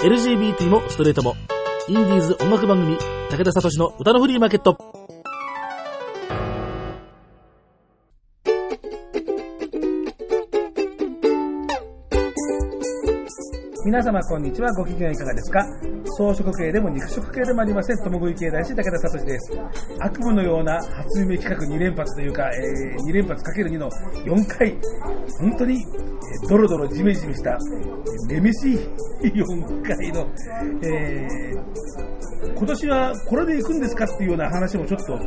LGBT もストレートも、インディーズ音楽番組、武田聡の歌のフリーマーケット。皆様こんにちは。ご機嫌いかがですか？草食系でも肉食系でもありません、共食い系男子武田聡です。悪夢のような初夢企画2連発というか、2連発 ×2 の4回、本当にドロドロジメジメしたレメシ4回の、今年はこれで行くんですかっていうような話もちょっと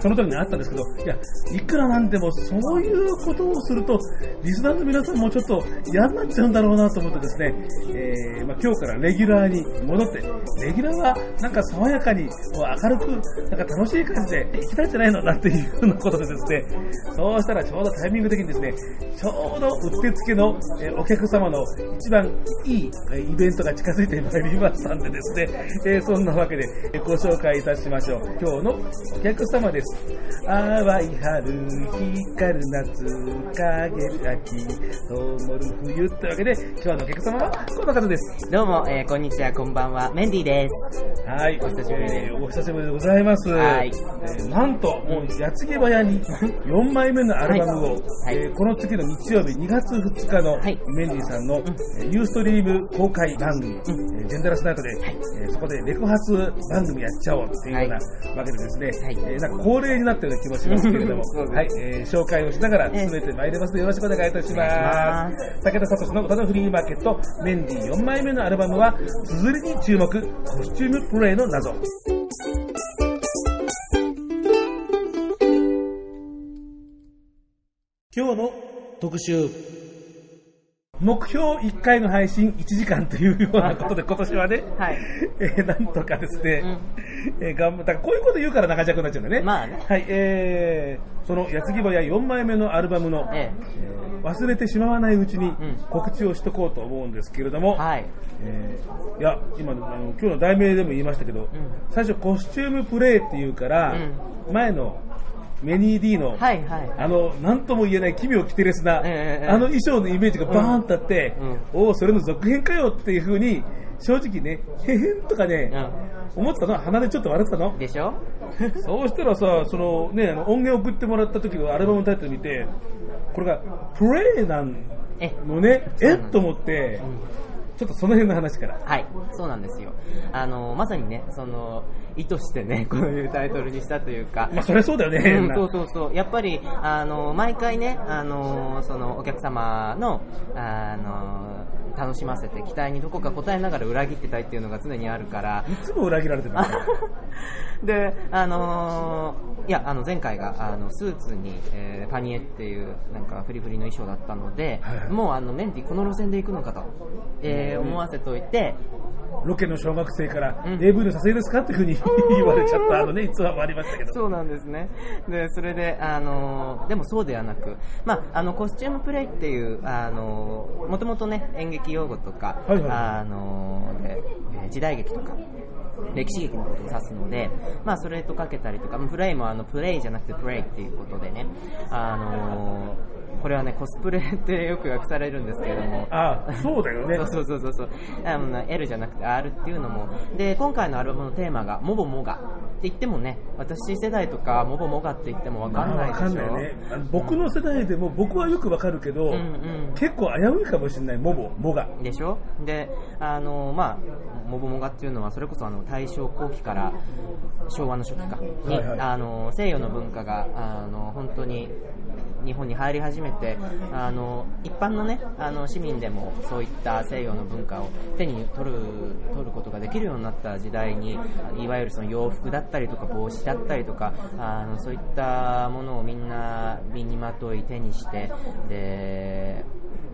その時にあったんですけど、いや、いくらなんでもそういうことをするとリスナーの皆さんもちょっと嫌になっちゃうんだろうなと思ってですね、今日からレギュラーに戻って、レギュラーはなんか爽やかに明るくなんか楽しい感じで行きたいんじゃないのなんていうようなことでですね、そうしたらちょうどタイミング的にですね、ちょうどうってつけのお客様の一番いいイベントが近づいてまいりましたんでですね、そんなわけでご紹介いたしましょう。今日のお客様です。淡い春、光る夏、影秋、灯る冬というわけで、今日のお客様はこの方です。どうも、こんにちは、こんばんは、メンディです。はい、お久しぶりです。お久しぶりでございます。はい、なんともう矢継ぎ早に4枚目のアルバムを、はい、この次の日曜日2月2日のメンディさんのユーストリーム公開番組、ジェンダースナイトで、はい、そこでレコ発番組やっちゃおうっていうようなわけでですね、はい、なんか恒例になったような気もしますけれどもはい、紹介をしながら進めてまいりますので、よろしくお願いいたします。武田聡の歌のフリーマーケット、メンディ4枚目のアルバムは綴りに注目、コスチュームプレイの謎。今日の特集、目標1回の配信1時間というようなことで、今年はね、はい、なんとかですね、頑張った。こういうこと言うから長尺になっちゃうんだね。まあね。はい、その矢継ぎ早4枚目のアルバムの、忘れてしまわないうちに告知をしとこうと思うんですけれども、はい、いや、今今日の題名でも言いましたけど、最初コスチュームプレイっていうから、前のメニー D の、はいはい、なんとも言えない奇妙キテレスな、衣装のイメージがバーンとあって、それの続編かよっていう風に正直ね、へへんとかね、思ってたの。鼻でちょっと笑ってたのでしょそうしたらさ、そのね、音源送ってもらった時のアルバムタイトル見て、これがプレイなんのね、と思って、ちょっとその辺の話から。はい、そうなんですよ。まさにね、その意図してね、こういうタイトルにしたというか。まあ、そりゃそうだよね。そう。やっぱり毎回ね、そのお客様の楽しませて期待にどこか応えながら裏切ってたいっていうのが常にあるから。いつも裏切られてる。で、前回がスーツに、パニエっていうなんかフリフリの衣装だったので、もうメンディこの路線で行くのかと、思わせといて。ロケの小学生から、AV の撮影ですかっていうふうに言われちゃった逸話もありましたけど。そうなんですね。で、それで、でもそうではなく、コスチュームプレイっていう、もともとね、演劇用語とか、時代劇とか、歴史劇のことを指すので、それとかけたりとか、プレイもプレイじゃなくてプレイっていうことでね、これはね、コスプレってよく訳されるんですけれども、そうだよねそう L じゃなくて R っていうのもで、今回のアルバムのテーマがモボモガって言ってもね、私世代とかモボモガって言っても分かんないでしょ。分かんないね。僕の世代でも僕はよく分かるけど、結構危ういかもしれない、モボモガでしょ。で、モボモガっていうのはそれこそ大正後期から昭和の初期かに、西洋の文化が本当に日本に入り始めて、一般のね、市民でもそういった西洋の文化を手に取ることができるようになった時代に、いわゆるその洋服だったりとか帽子だったりとか、そういったものをみんな身にまとい手にして、で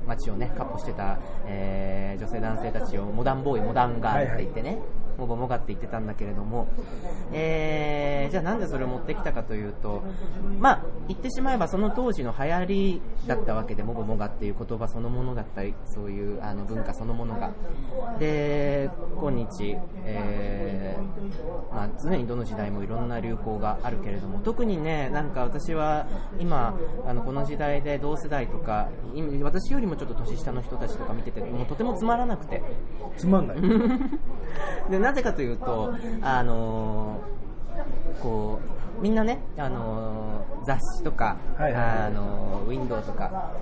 街をね、闊歩してた、女性男性たちをモダンボーイ、モダンガールって言ってね、ほぼもがって言ってたんだけれども、じゃあなんでそれを持ってきたかというと、まあ言ってしまえばその当時の流行りだったわけで、もごもがっていう言葉そのものだったり、そういう文化そのものが、で今日、まあ、常にどの時代もいろんな流行があるけれども、特にね、なんか私は今この時代で同世代とか私よりもちょっと年下の人たちとか見てて、もうとてもつまらなくて、つまんないでなぜかというと、こうみんなね、雑誌とか、はいはいはい、ウィンドウとか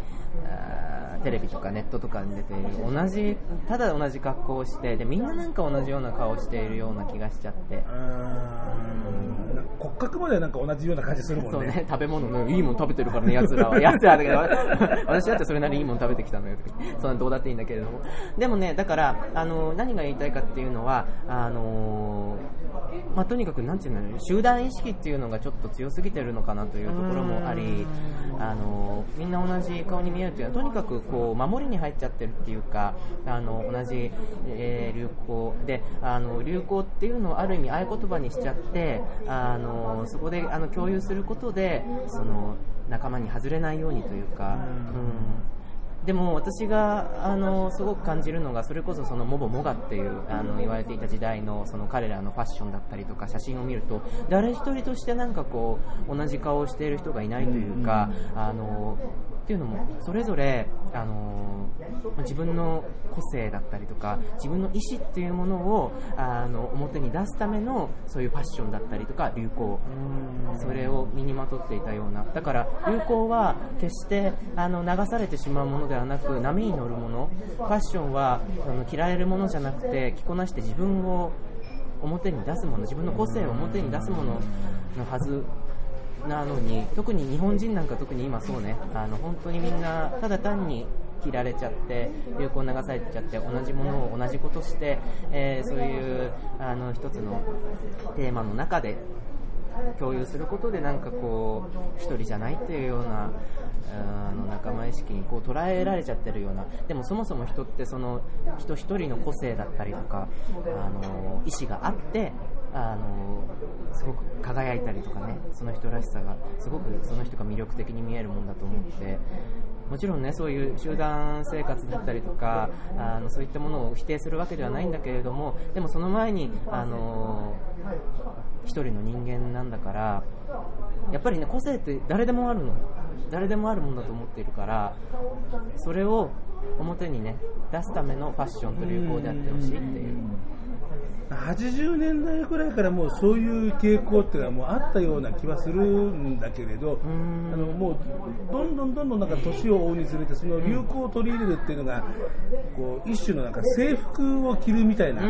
テレビとかネットとかに出ているただ同じ格好をして、でみんななんか同じような顔をしているような気がしちゃって、骨格までなんか同じような感じするもん ね、 そうね、食べ物のいいもん食べてるからね、奴らは奴らだけど私だってそれなりにいいもん食べてきたのよそんなどうだっていいんだけれども、でもね、だから何が言いたいかっていうのは、まあ、とにかくなんていうの、集団意識っていうのがちょっと強すぎてるのかなというところもあり、みんな同じ顔に見えるというのは、とにかくこう守りに入っちゃってるっていうか、同じ、流行で、流行っていうのをある意味合言葉にしちゃって、そこで共有することで、その仲間に外れないようにというか、でも私がすごく感じるのが、それこそそのもぼもがっていう言われていた時代のその彼らのファッションだったりとか写真を見ると、誰一人としてなんかこう同じ顔をしている人がいないというか、っていうのもそれぞれ自分の個性だったりとか、自分の意思っていうものを表に出すためのそういうファッションだったりとか流行、それを身にまとっていたような、だから流行は決して流されてしまうものではなく、波に乗るもの、ファッションは着られるものじゃなくて、着こなして自分を表に出すもの、自分の個性を表に出すもののはずなのに、特に日本人なんか特に今そうね、本当にみんなただ単に着られちゃって、流行流されちゃって、同じものを同じことして、そういう一つのテーマの中で共有することで、なんかこう一人じゃないっていうような仲間意識にこう捉えられちゃってるような、でもそもそも人ってその人一人の個性だったりとか意思があってすごく輝いたりとかね、その人らしさがすごくその人が魅力的に見えるもんだと思って、もちろんね、そういう集団生活だったりとかそういったものを否定するわけではないんだけれども、でもその前に一人の人間なんだから、やっぱりね、個性って誰でもあるもんだと思っているから、それを表にね出すためのファッションと流行であってほしいっていう、80年代くらいからもうそういう傾向っていうのはもうあったような気はするんだけれど、もうどんどんなんか年を追うにつれて、その流行を取り入れるっていうのがこう一種のなんか制服を着るみたいな、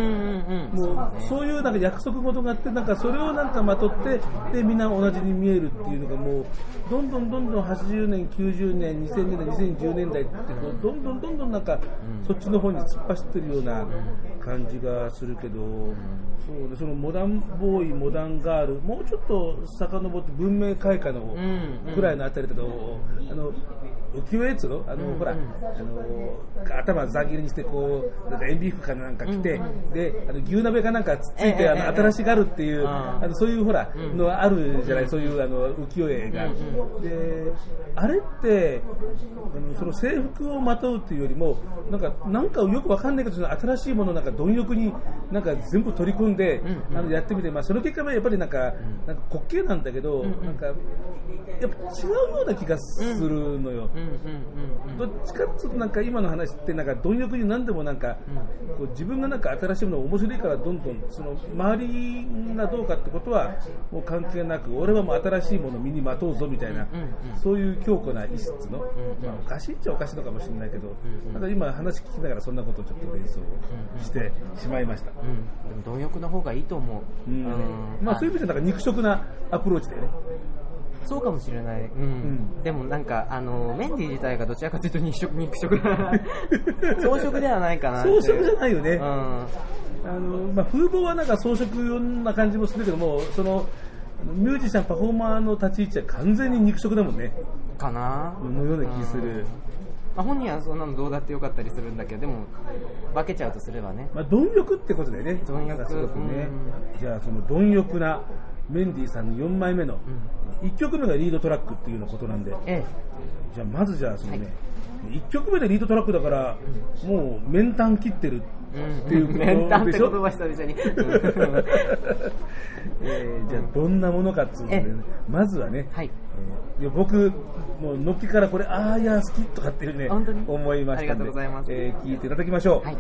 もうそういうなんか約束事があって、なんかそれをなんかまとってでみんな同じに見えるっていうのが、もうどんどん80年90年2000年代2010年代ってどんどんなんかそっちの方に突っ走ってるような感じがするけど、そうね、そのモダンボーイモダンガール、もうちょっと遡って文明開化のくらいのあたりだと、浮世絵っつうの、ほら頭ざん切りにしてこうなんか塩ビ服かなんか着て、で牛鍋かなんかついて新しがるっていうそういうほらのあるじゃない、そういう浮世絵が、であれってその制服をまとうっていうよりもなんかよくわかんないけど、その新しいものなんか貪欲になんか全部取り込んでやってみて、まあその結果はやっぱりなんか滑稽なんだけど、なんかやっぱ違うような気がするのよ。どっちかっていうとなんか今の話ってなんか貪欲に何でもなんかこう自分がなんか新しいもの面白いから、どんどんその周りがどうかってことはもう関係なく、俺はもう新しいものを身にまとうぞみたいな、そういう強固な意識の、まあおかしいっちゃおかしいのかもしれないけど、なんか今話聞きながらそんなことをちょっと連想してしまいました。でも貪欲の方がいいと思う。まあそういう意味でなんか肉食なアプローチだよね。そうかもしれない。でもなんかメンディ自体がどちらかというと肉食装飾ではないかな。装飾じゃないよね。まあ風貌はなんか装飾ような感じもするけども、そのミュージシャンパフォーマーの立ち位置は完全に肉食だもんね。かな。のような気する。まあ、本人はそんなのどうだってよかったりするんだけど、でも化けちゃうとすればね、まあ、貪欲ってことだよね。貪欲、すごくね、うん、じゃあその貪欲なメンディさんの4枚目の1曲目がリードトラックっていうのことなんで、ええ、じゃあまずじゃあそのね、はい、1曲目でリードトラックだから、うん、もう面談切ってるっていうことでしょ。面談って言葉久々にじゃあどんなものかっていうので、ね、まずはね、はい、僕もうのっけからこれああいや好きとかっていうね思いましたので、聞いていただきましょう、はい。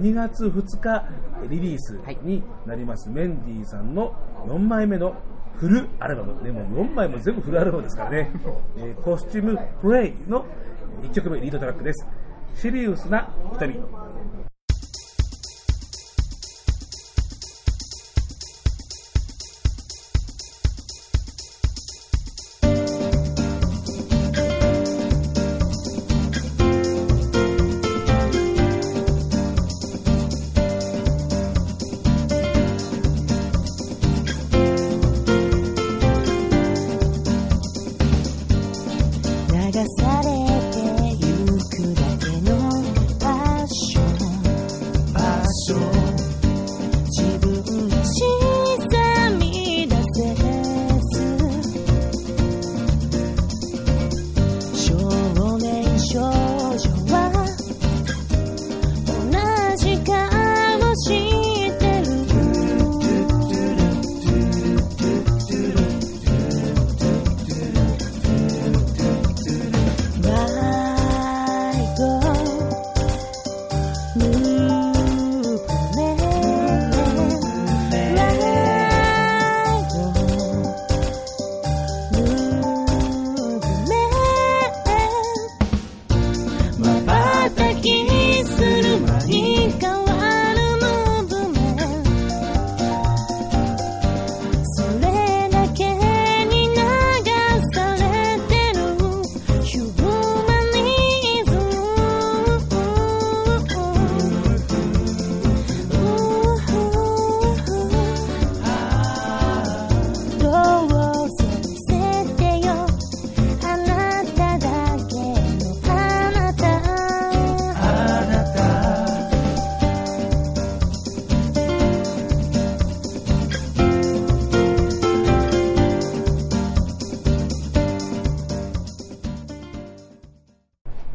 2月2日リリースになります、はい、メンディさんの4枚目のフルアルバム、ね、もう4枚も全部フルアルバムですからね、コスチュームプレイの1曲目リードトラックです。シリウスな2人。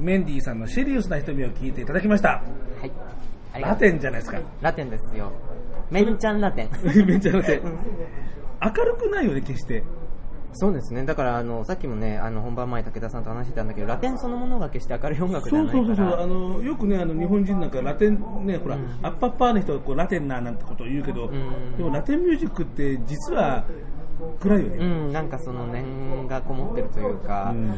メンディさんのシリウスな瞳を聞いていただきました。はい、ラテンじゃないですか。ラテンですよ。めんちゃんラテンめんちゃんラテン明るくないよね、決して。そうですね。だからさっきもね、本番前武田さんと話してたんだけど、ラテンそのものが決して明るい音楽じゃないから。そうそうそうそう、よくね、日本人なんかラテンね、ほら、うん、アッパッパーの人はこうラテンななんてことを言うけど、うん、でもラテンミュージックって実は暗いよね。うん、なんかその念がこもってるというか、うん、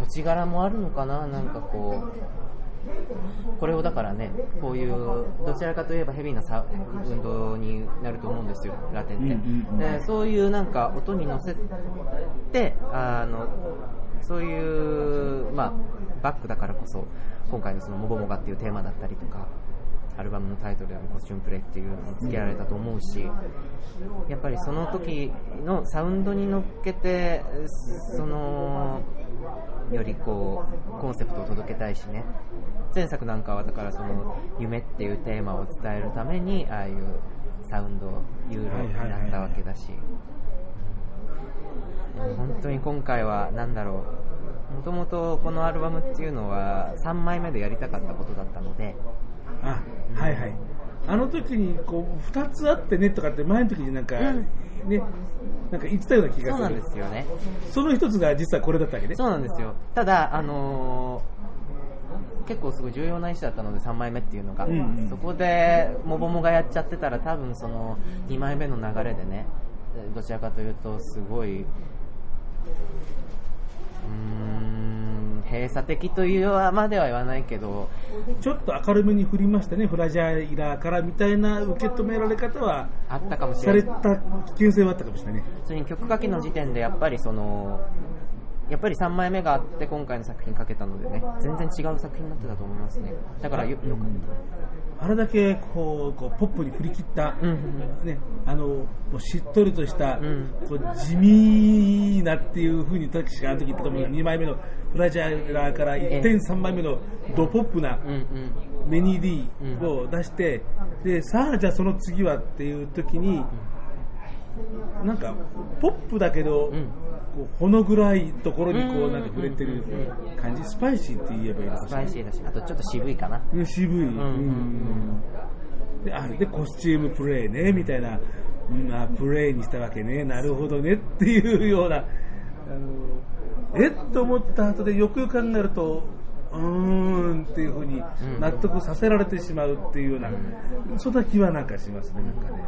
土地柄もあるのかな、なんかこう、これをだからね、こういうどちらかといえばヘビーな運動になると思うんですよ、ラテンって。で、そういうなんか音に乗せて、そういう、まあ、バックだからこそ、今回のそのモボモガっていうテーマだったりとか、アルバムのタイトルでコスチュームプレイっていうのをつけられたと思うし、やっぱりその時のサウンドに乗っけて、そのよりこうコンセプトを届けたいしね。前作なんかはだからその夢っていうテーマを伝えるために、ああいうサウンドユーロになったわけだし、本当に今回はなんだろう、もともとこのアルバムっていうのは3枚目でやりたかったことだったので、あ、はいはい、あの時にこう2つあってねとかって前の時になんか、うん、ね、なんか言ってたような気がする。そうなんですよね。その一つが実はこれだったわけね。そうなんですよ。ただ結構すごい重要な意思だったので3枚目っていうのが、うんうん、そこでモボモがやっちゃってたら多分その2枚目の流れでね、どちらかというとすごい閉鎖的というまでは言わないけど、ちょっと明るめに振りましたね。フラジャイラからみたいな受け止められ方はあったかもしれない。された危険性はあったかもしれないね。それに曲書きの時点でやっぱりそのやっぱり3枚目があって今回の作品かけたのでね、全然違う作品になってたと思いますね。だからよかった。あれだけこうポップに振り切った、ね、しっとりとした、こう地味なっていう風に確かあの時言ったと思うが、2枚目のフラジャラーから一転3枚目のドポップなメンディを出して、でさあじゃあその次はっていう時に、なんかポップだけど、このぐらいところにこうなんか触れてる感じ、スパイシーって言えばいいですね。スパイシーだし、あとちょっと渋いかな。渋い。でコスチュームプレイねみたいな、プレイにしたわけね、なるほどねっていうような、と思った後でよくよく考えると、っていう風に納得させられてしまうっていうような、そんな気はなんかしますね。なんかね、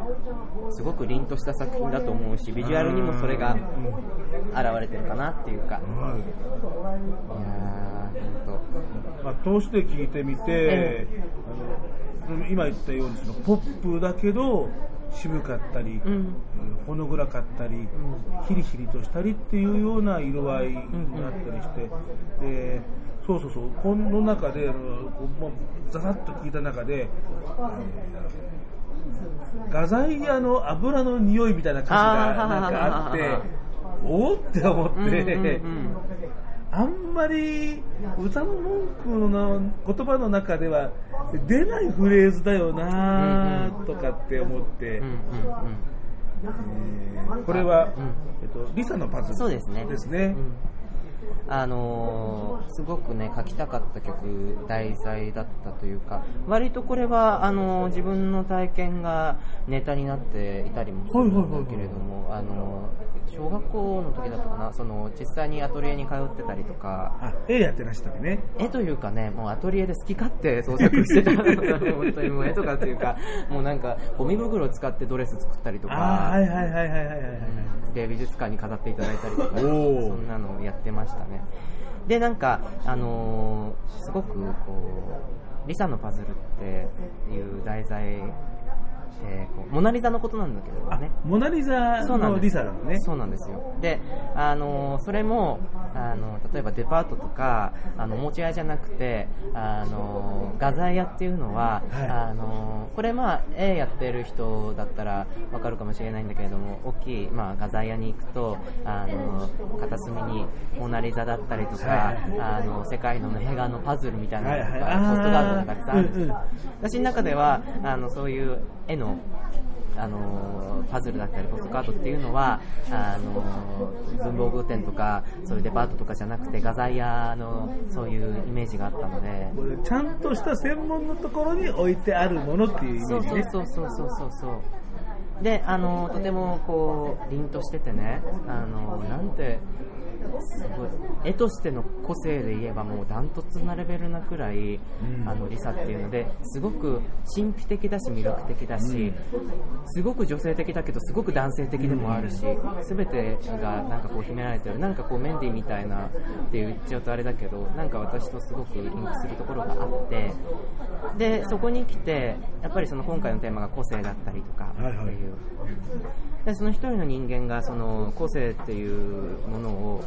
すごく凛とした作品だと思うし、ビジュアルにもそれが現れてるかなっていうか、通して聞いてみて、今言ったようにそのポップだけど渋かったり、ほの暗かったり、ヒリヒリとしたりっていうような色合いになったりして、そうこの中でザザッと聞いた中で、画材屋の油の匂いみたいな感じがなんかあって、おーって思って、あんまり歌の文句の言葉の中では出ないフレーズだよなとかって思って、これは、リサのパズルですね。すごくね書きたかった曲題材だったというか、割とこれは自分の体験がネタになっていたりもするんだけれども、小学校の時だったかな、その実際にアトリエに通ってたりとか、絵やってらしたりね、絵というかね、もうアトリエで好き勝手創作してた本当にもう絵とかっていうか、もうなんかゴミ袋を使ってドレス作ったりとか、で美術館に飾っていただいたりとか、そんなのをやってましたね。でなんかすごくこうリサのパズルっていう題材でモナリザのことなんだけどね。モナリザのリサなのね。そうなんですよ。で、それも例えばデパートとか持ち合いじゃなくて画材屋っていうのは、これ絵やってる人だったらわかるかもしれないんだけれども、大きい画材屋に行くと片隅にモナリザだったりとか、世界の名画のパズルみたいなのとか、ポストカードがたくさんある。私の中ではそういう絵のパズルだったりポストカードっていうのは文房具店とかそういうデパートとかじゃなくて画材屋のそういうイメージがあったので、ちゃんとした専門のところに置いてあるものっていうイメージね。そうでとてもこう凛としててね、なんてすごい絵としての個性で言えばもうダントツなレベルなくらい、リサっていうのですごく神秘的だし魅力的だし、すごく女性的だけどすごく男性的でもあるし、全てがなんかこう秘められてる、なんかこうメンディーみたいなって言っちゃうとあれだけど、なんか私とすごくリンクするところがあって、でそこに来てやっぱりその今回のテーマが個性だったりとかっていう、でその一人の人間がその個性っていうものを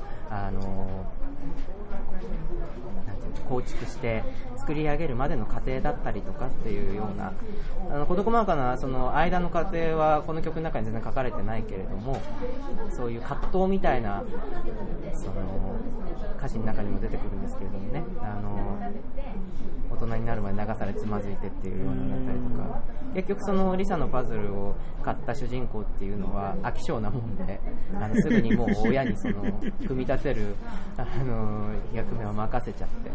構築して作り上げるまでの過程だったりとかっていうような、事細かなその間の過程はこの曲の中に全然書かれてないけれども、そういう葛藤みたいなその歌詞の中にも出てくるんですけれどもね、大人になるまで流されつまずいてっていうようになったりとか、結局そのリサのパズルを買った主人公っていうのは飽き性なもんで、すぐにもう親にその組み立てる役目を任せちゃって、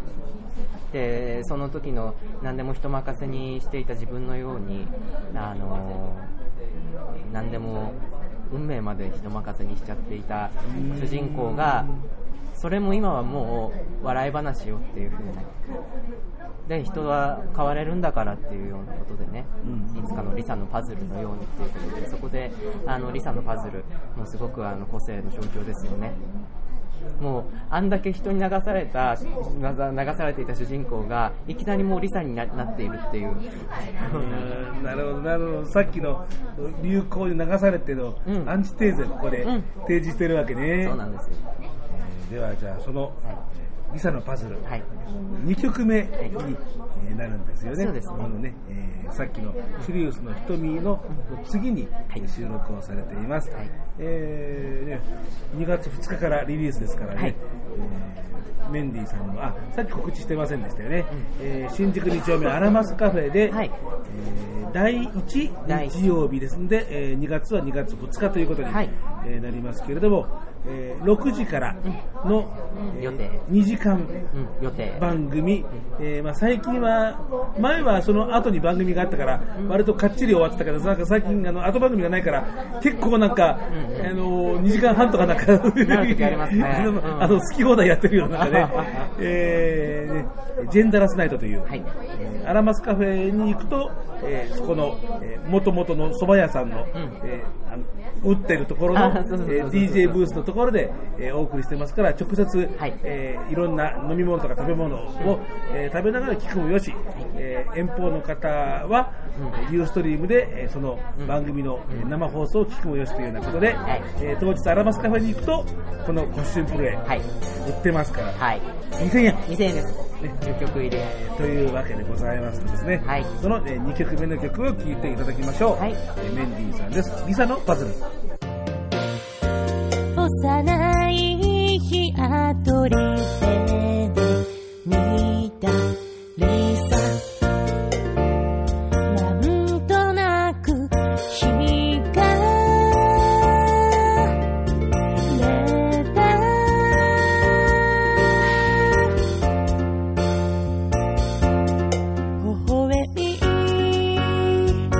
でその時の何でも人任せにしていた自分のように何でも運命まで人任せにしちゃっていた主人公が、それも今はもう笑い話よっていう風に、で人は変われるんだからっていうようなことでね、いつかのリサのパズルのようにっていうことで、そこでリサのパズルもすごく個性の象徴ですよね。もうあんだけ人に流されていた主人公がいきなりもうリサになっているっていう、なるほどさっきの流行に流されてのアンチテーゼをここで提示してるわけね。そうなんですよ。ではじゃあその、リサのパズル、2曲目になるんですよね。さっきのシリウスの瞳の次に収録をされています。2月2日からリリースですからね、メンディさんのさっき告知してませんでしたよね、新宿2丁目アラマスカフェで、第1日曜日ですので、2月は2月2日ということに、なりますけれども、6時からの、2時間番組、最近は前はその後に番組があったから割とかっちり終わってたけど、なんか最近後番組がないから結構なんか、2時間半とかなんか好き放題やってるようなね、ジェンダーラスナイトという、アラマスカフェに行くと、そこのもともとの蕎麦屋さんの、売ってるところのDJ ブースのところでお送りしてますから、直接いろんな飲み物とか食べ物を食べながら聞くもよし、遠方の方はユーストリームでその番組の生放送を聞くもよしというようなことで、当日アラマスカフェに行くとこのコスチュームプレイ売ってますから、2000円、2000円ですね、10曲入りというわけでございますのですね、その2曲目の曲を聴いていただきましょう。メンディーさんです。リサのパズル。幼い日あとりで見たリサ、なんとなく日が寝た、微笑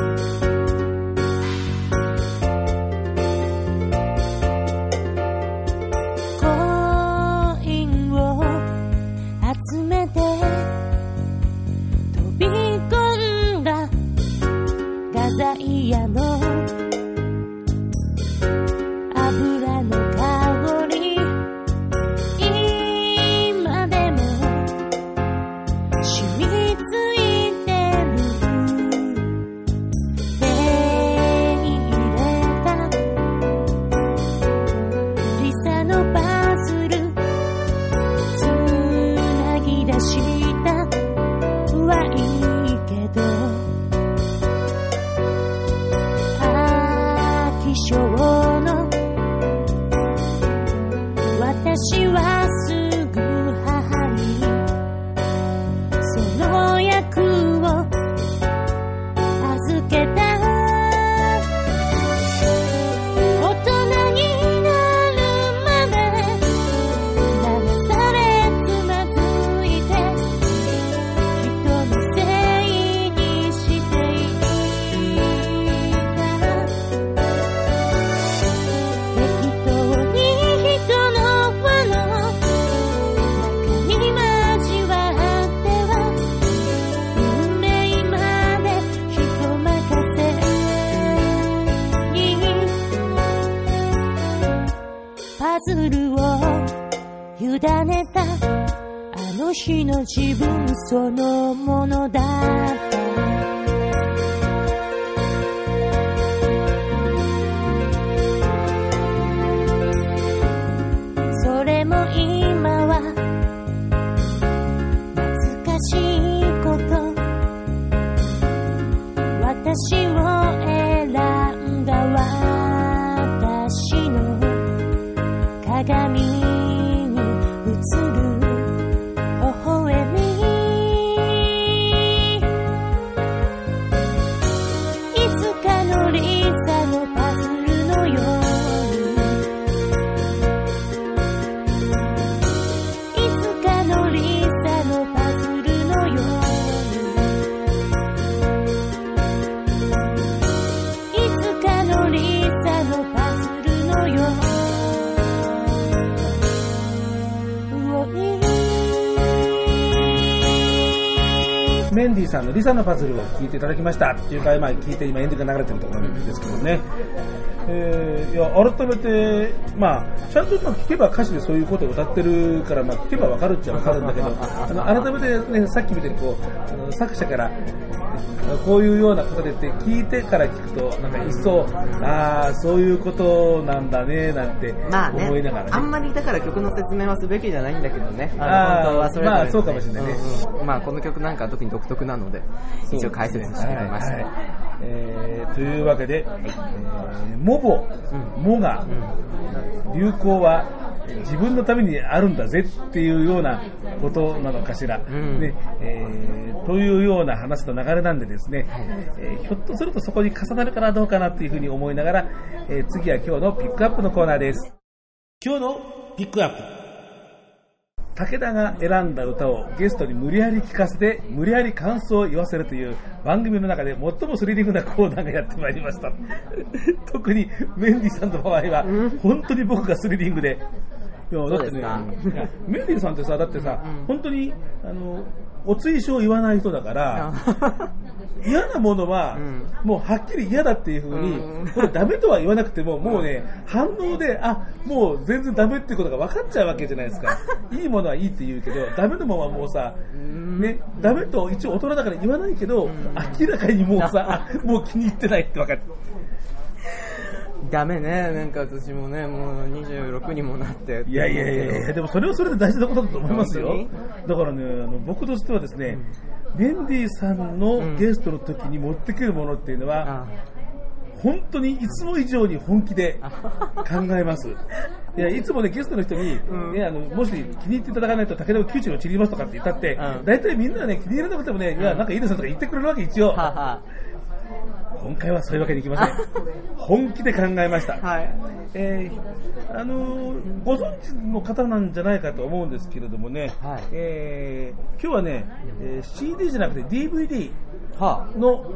みあの油の香り、今でも染みついてる。手入れたリサのパズル、つなぎ出したはいいけど、私はすぐ母にその役を預けた。大人になるまで流されつまずいて、人のせいにしていた。パズルを委ねた、あの日の自分そのものだった。それも今は懐かしいこと、私を選んだ私の鏡に映るメンディさんのリサのパズルを聴いていただきましたっていうか、今聴いて今エンディングが流れてるところなんですけどね、いや改めて、まあ、ちゃんと聞けば歌詞でそういうことを歌ってるから、まあ、聞けば分かるっちゃ分かるんだけど改めて、ね、さっきみたいにこう作者からこういうようなことでって聞いてから聞くとなんか一層あそういうことなんだねなんて思いながら、ねまあね、あんまりだから曲の説明はすべきじゃないんだけどね本当はそれぞれ、ねまあ、そうかもしれないね、うんうんまあ、この曲なんかは特に独特なので一応解説してみました、はいはいというわけで、モボ、モが、流行は自分のためにあるんだぜっていうようなことなのかしら、うんねというような話の流れなんでですね、はいひょっとするとそこに重なるかなどうかなというふうに思いながら、次は今日のピックアップのコーナーです。今日のピックアップ、武田が選んだ歌をゲストに無理やり聞かせて無理やり感想を言わせるという番組の中で最もスリリングなコーナーがやってまいりました特にメンディさんの場合は本当に僕がスリリングでいやだってね、メンディさんってさだってさ、うんうん、本当にお追証を言わない人だから嫌なものは、うん、もうはっきり嫌だっていう風に、うん、これダメとは言わなくてももうね、うん、反応であもう全然ダメっていうことが分かっちゃうわけじゃないですかいいものはいいって言うけどダメのものはもうさ、ね、ダメと一応大人だから言わないけど、うん、明らかにもうさもう気に入ってないって分かるダメね、なんか私もね、もう26にもなっていやいやいやいや、でもそれはそれで大事なことだと思いますよ。だからね、僕としてはですね、メンディさんのゲストの時に持ってくるものっていうのは、本当にいつも以上に本気で考えますいやいつもねゲストの人に、うんね、もし気に入っていただかないと武田の窮地を散りますとかって言ったって、うん、大体みんなはね気に入らなくてもね、うん、いやなんかいいですとか言ってくれるわけ一応はは今回はそういうわけにいきません本気で考えました、はいご存知の方なんじゃないかと思うんですけれどもね、はい今日はね、CD じゃなくて DVD の、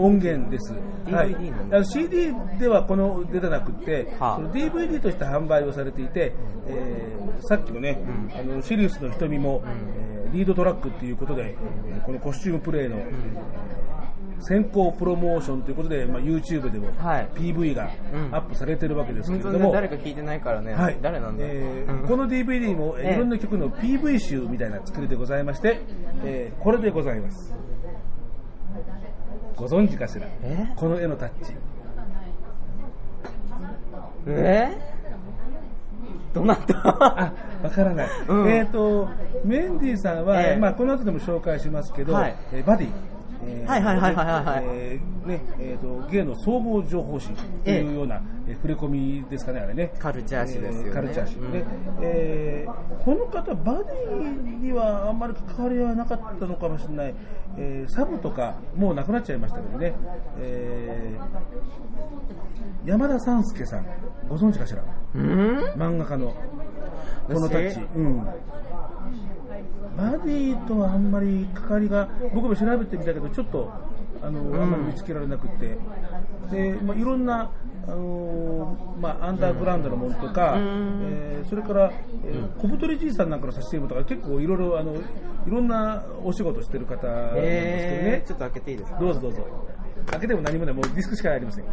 音源です、はい、CD ではこの出てなくて、はあ、その DVD として販売をされていて、さっきのね、うん、シリウスの瞳も、うんリードトラックっていうことで、このコスチュームプレイの、うん先行プロモーションということで、まあ、YouTube でも PV がアップされてるわけですけれども、うんね、誰か聞いてないからね、はい、誰なんだろう、この DVD も、いろんな曲の PV 集みたいな作りでございまして、これでございます。ご存知かしらこの絵のタッチどうなったあ、わからない、うん、メンディーさんは、まあ、この後でも紹介しますけど、はいバディ芸の総合情報誌というような、触れ込みですかねあれねカルチャー誌ですよね、カルチャー誌、うんこの方バディにはあんまり関わりはなかったのかもしれない、サブとかもうなくなっちゃいましたけどね、山田三助さんご存知かしら漫画家のこのタッチバディとはあんまり関わりが僕も調べてみたけどちょっとあんまり見つけられなくて、で、まあ、いろんな、まあ、アンダーグラウンドのものとか、それから、小太りじいさんなんかの差し入れとか結構いろいろいろんなお仕事してる方なんですけどね、ちょっと開けていいですか。どうぞどうぞ。開けても何もないもうディスクしかありません。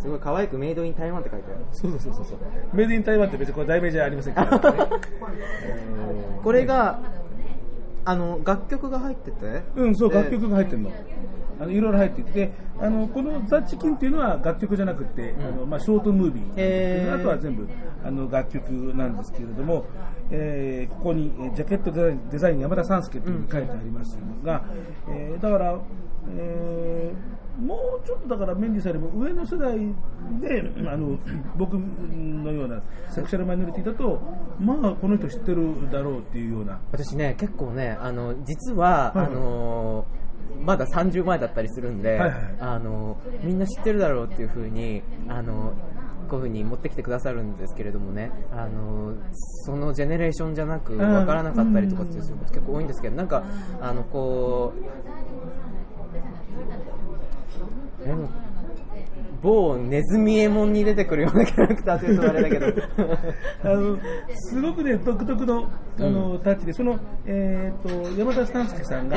すごい可愛くメイドイン台湾って書いてある。そうそうそうそう。メイドイン台湾って別にこれ題名じゃありませんから、ねこれが、楽曲が入っててうんそう楽曲が入ってるのいろいろ入っていてこのザ・チキンっていうのは楽曲じゃなくて、まあ、ショートムービー、あとは全部楽曲なんですけれども、ここにジャケットデザイン山田三助っていうに書いてありますが、だから、もうちょっとだからメンディさんよりも上の世代で僕のようなセクシャルマイノリティだとまあこの人知ってるだろうっていうような私ね結構ね実は、はいはいまだ30前だったりするんで、はいはい、みんな知ってるだろうっていう風にこういう風に持ってきてくださるんですけれどもねそのジェネレーションじゃなく分からなかったりとかっていうこと結構多いんですけどなんかこう某ネズミエモンに出てくるようなキャラクターというとあれだけどすごくね独特のタッチでその、山田三助さんが、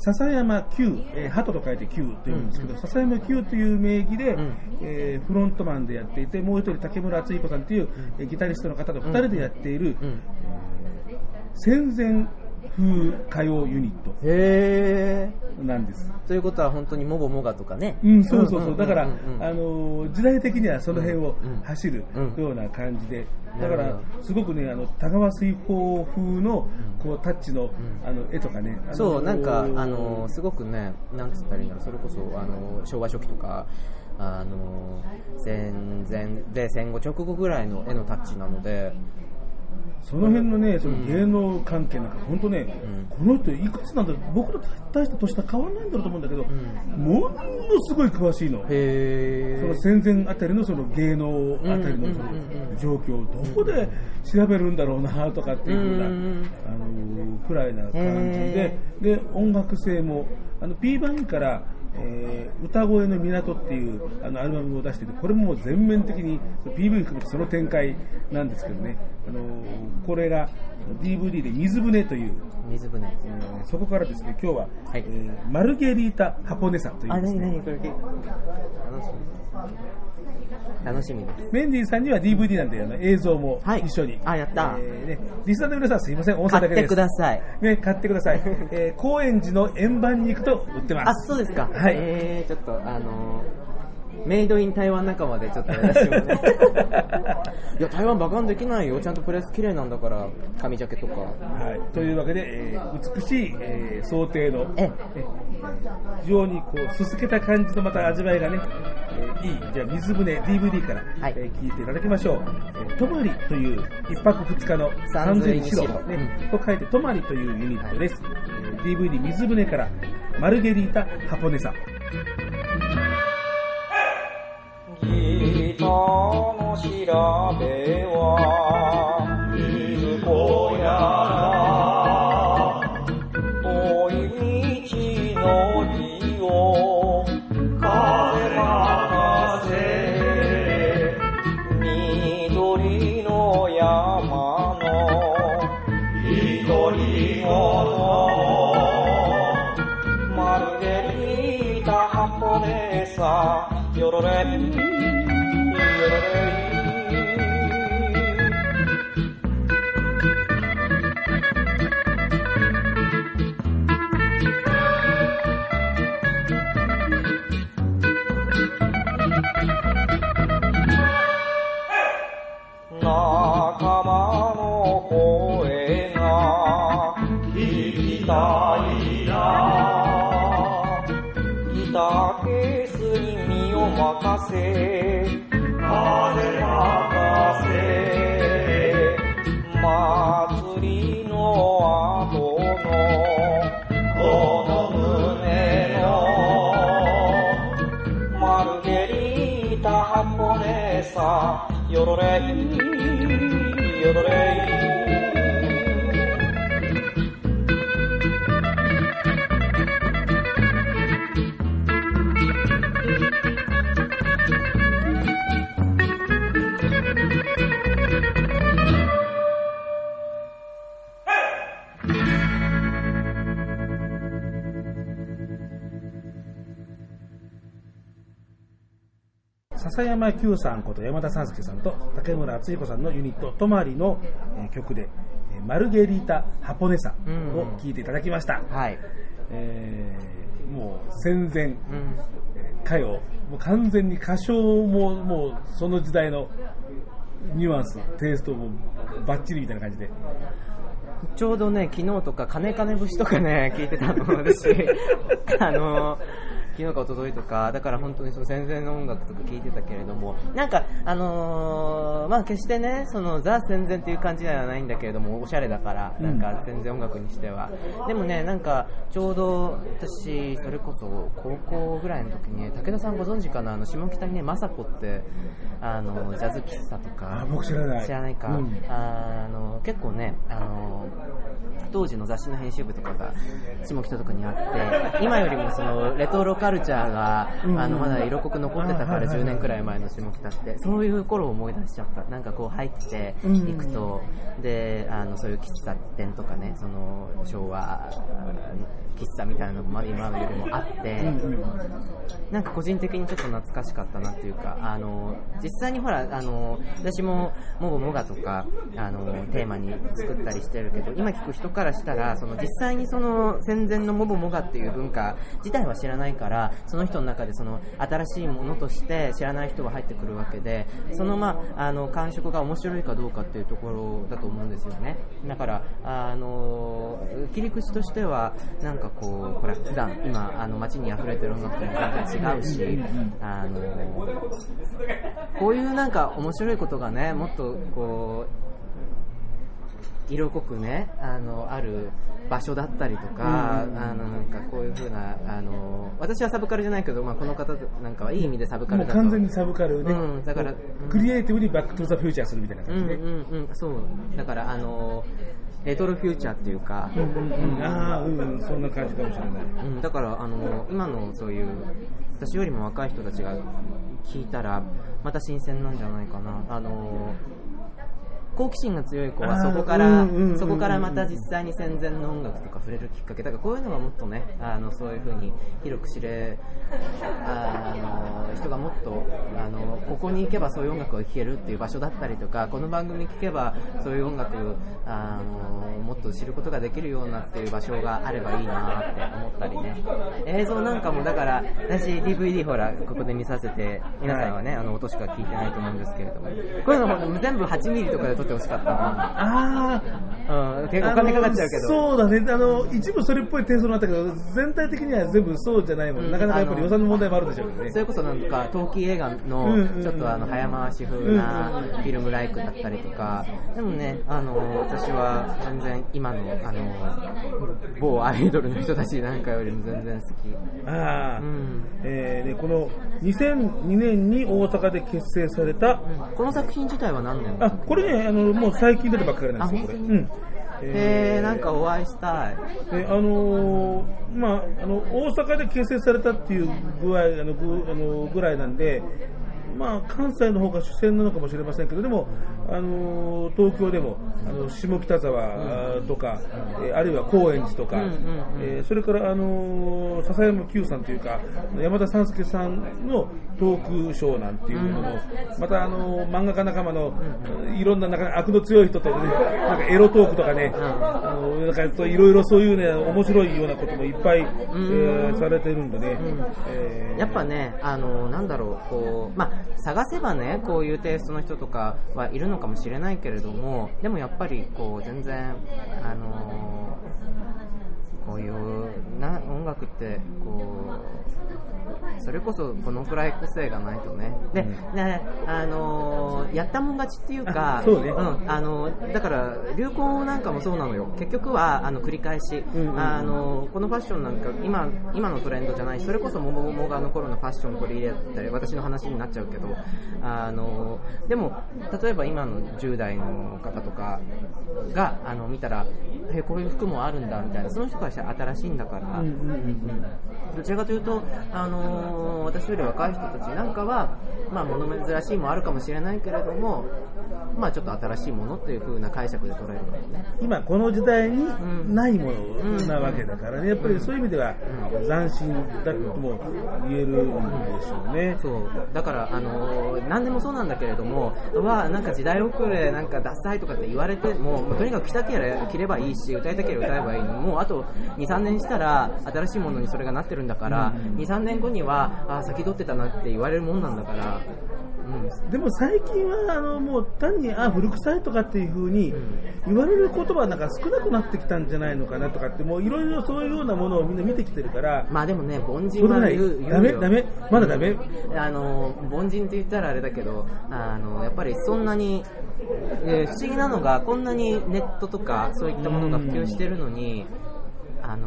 笹山九、鳩と書いて九というんですけど、うん、笹山九という名義で、うんフロントマンでやっていて、もう一人竹村敦彦さんという、ギタリストの方と二人でやっている、うん、戦前風歌謡ユニットなんです。ということは本当にもごもがとかね。うん、そうそうそう。だから、時代的にはその辺を走るような感じで、だからすごくね田川水泡風のこうタッチの絵とかね。そうなんかすごくねなんつったらいいんだろう。それこそ昭和初期とか。戦前で戦後直後ぐらいの絵のタッチなのでその辺のねその芸能関係なんか本当ね、うん、この人いくつなんだろう僕と大した年と変わらないんだろうと思うんだけど、うん、ものすごい詳しいのへその戦前あたりのその芸能あたりの状況をどこで調べるんだろうなとかっていうふうな、くらいな感じで音楽性もPバンから歌声の港っていうアルバムを出していてこれ もう全面的に PV 含めてその展開なんですけどね、これが DVD で水船という水船、そこからですね今日は、はいマルゲリータ・ハポネサというです、ね、あ何これ楽しみですメンディーさんには DVD なんで映像も一緒に、はい、あやった、ね、リスナーの皆さんすいません音声だけです買ってください、ね、買ってください、高円寺の円盤に行くと売ってますあそうですか、はいちょっとメイドイン台湾仲間でちょっと私もねいや台湾バカンできないよちゃんとプレス綺麗なんだから紙ジャケとか、はい、というわけで、美しい、想定の非常にこうすすけた感じのまた味わいがね、いいじゃあ水船 DVD から、はい聞いていただきましょう「とまり」という1泊2日の三髄にしろと書いて「とまり」というユニットです、はいDVD 水船からマルゲリータ・ハポネサギターの調べはいずこやら遠い道のりを風任せ緑の山の独り言マルゲリータ・ハポネサよろれんよろれん風任せ祭りの後のこの胸のマルゲリータ・ハポネサよろれいよろれい笹山久さんこと山田三助さんと竹村敦彦さんのユニットとまりの曲でマルゲリータ・ハポネサを聴いていただきました、うんはいもう戦前、歌謡もう完全に歌唱ももうその時代のニュアンステイストもバッチリみたいな感じでちょうどね昨日とか金節とかね聴いてたと思うし昨日か一昨日とかだから本当にその戦前の音楽とか聴いてたけれどもなんかまあ決してねそのザ戦前っていう感じではないんだけれどもおしゃれだからなんか戦前音楽にしては、うん、でもねなんかちょうど私それこそ高校ぐらいの時に、ね、武田さんご存知かな下北にねまさこってジャズ喫茶とか僕知らないか、うん、結構ね当時の雑誌の編集部とかが下北とかにあって、今よりもそのレトロカルチャーが、まだ色濃く残ってたから、10年くらい前の下北ってそういう頃を思い出しちゃった。なんかこう入っていくと、でそういう喫茶店とかね、その昭和喫茶みたいなのも今よりもあって、なんか個人的にちょっと懐かしかったなっていうか、実際にほら私ももごもがとかテーマに作ったりしてるけど、今聞く人からしたらその実際にその戦前のもごもがっていう文化自体は知らないから、その人の中でその新しいものとして知らない人が入ってくるわけで、その感触が面白いかどうかっていうところだと思うんですよね。だから切り口としてはなんかこうほら普段今街に溢れてる音楽と全然違うし、こういうなんか面白いことがね、もっとこう色濃くねある場所だったりとか、なんかこういう風な私はサブカルじゃないけど、この方なんかはいい意味でサブカルだと、もう完全にサブカルで、だからクリエイティブにバックトゥザフューチャーするみたいな感じで、そうだからレトロフューチャーっていうか、そんな感じかもしれない。だから今のそういう私よりも若い人たちが聞いたらまた新鮮なんじゃないかな。好奇心が強い子はそこからまた実際に戦前の音楽とか触れるきっかけだから、こういうのがもっとねそういう風に広く知れ人がもっとここに行けばそういう音楽が聴けるっていう場所だったりとか、この番組聴けばそういう音楽もっと知ることができるようなっていう場所があればいいなって思ったりね。映像なんかもだから私 DVD ほらここで見させて、皆さんはね音しか聞いてないと思うんですけれども、こういうのも全部8ミリとかで撮って欲しかったな。結構お金かかっちゃうけど。そうだね。一部それっぽい転送になったけど、全体的には全部そうじゃないもん。なかなかやっぱり予算の問題もあるんでしょうね。それこそなんか陶器映画のちょっと早回し風なフィルムライクだったりとか、でもね私は全然今の某アイドルの人たちなんかよりも全然好き。この2002年に大阪で結成されたこの作品自体は何年？これねもう最近出たばっかりなんですよこれ。なんかお会いしたい。大阪で形成されたっていうぐらいなんで、関西の方が主戦なのかもしれませんけど、でも東京でも下北沢とか、あるいは高円寺とか、それから笹山久さんというか山田三助さんのトークショーなんていうのも、また漫画家仲間のいろんな悪の強い人と、なんかエロトークとかね、いろいろそういうね面白いようなこともいっぱいされてるんでね、やっぱねなんだろう、探せばねこういうテイストの人とかはいるのかもしれないけれども、でもやっぱりこう全然こういう音楽ってこうそれこそこのくらい個性がないとね、で、やったもん勝ちっていうか、だから流行なんかもそうなのよ。結局は繰り返し、このファッションなんか今のトレンドじゃないし、それこそもごもがの頃のファッションを取り入れたり、私の話になっちゃうけど、でも例えば今の10代の方とかが見たらこういう服もあるんだみたいな、その人から新しいんだから、どちらかというと、私より若い人たちなんかは、物珍しいもあるかもしれないけれども、ちょっと新しいものという風な解釈で捉えるからね。今この時代にないものなわけだからね、やっぱりそういう意味では、斬新だとも言えるんでしょうね。そうだから何でもそうなんだけれども、なんか時代遅れ、なんかダサいとかって言われても、とにかく着たければ着ればいいし、歌いたければ歌えばいいのもうあと2,3 年したら新しいものにそれがなってるんだから、2,3 年後には先取ってたなって言われるもんなんだから、でも最近はもう単に古臭いとかっていう風に言われる言葉なんか少なくなってきたんじゃないのかなとかって、もういろいろそういうようなものをみんな見てきてるから。でもね、凡人はダメまだダメ、凡人って言ったらあれだけど、やっぱりそんなに、不思議なのがこんなにネットとかそういったものが普及してるのに、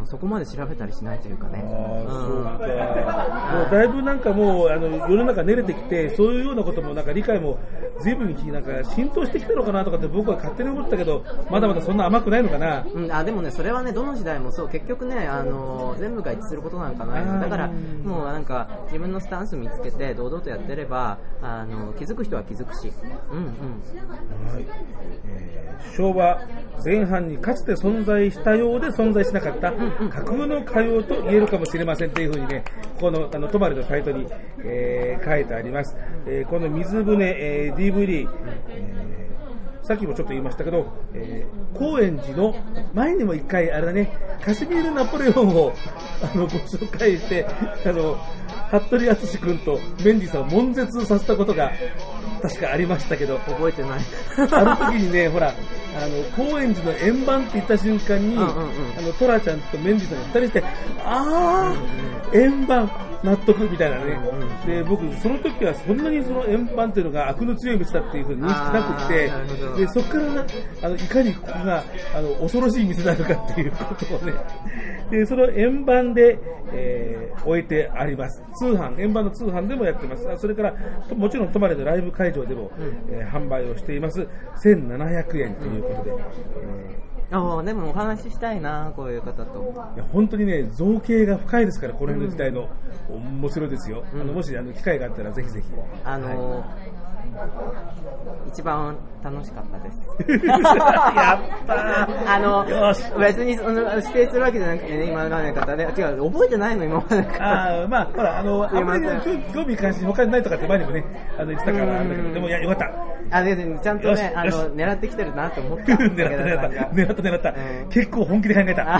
そこまで調べたりしないというかね。もうだいぶなんかもう世の中慣れてきて、そういうようなこともなんか理解も随分なんか浸透してきたのかなとかって僕は勝手に思ったけど、まだまだそんな甘くないのかな、うん、あでもねそれはねどの時代もそう、結局ね全部が一致することなんかないのだから、もうなんか自分のスタンス見つけて堂々とやってれば気づく人は気づくし、うんうん、はい昭和前半にかつて存在したようで存在しなかった架空の歌謡と言えるかもしれませんというふうにね、この泊まりのサイトに、書いてあります。この水舟、DVD、さっきもちょっと言いましたけど、高円寺の前にも一回あれだね、カシミールナポレオンをご紹介して服部敦君とメンディさんを悶絶させたことが確かありましたけど、覚えてないあの時にねほら高円寺の円盤って言った瞬間に、うんうんうん、トラちゃんとメンディさんが2人してあー、うんうん、円盤納得みたいなね、うんうん、で僕その時はそんなにその円盤っていうのが悪の強い道だっていうふうに認識なくて、でそこからいかにここが恐ろしい店なのかっていうことをねでその円盤で、置いてあります。通販円盤の通販でもやってます。それからもちろん泊まれのライブ会場でも、販売をしています。1700円ということで、あでもお話ししたいなこういう方と。いや本当にね造形が深いですからこの辺の時代の、うん、面白いですよ、うん、もし機会があったらぜひぜひはい、一番楽しかったですやった別に指定するわけじゃなくてね、今までの方ね、違う覚えてないの今までの方、まあほらあんまり興味関心他にないとかって前にもね言ってたからあんだけど、でもいやよかったちゃんとね狙ってきてるなと思った狙った、結構本気で考えた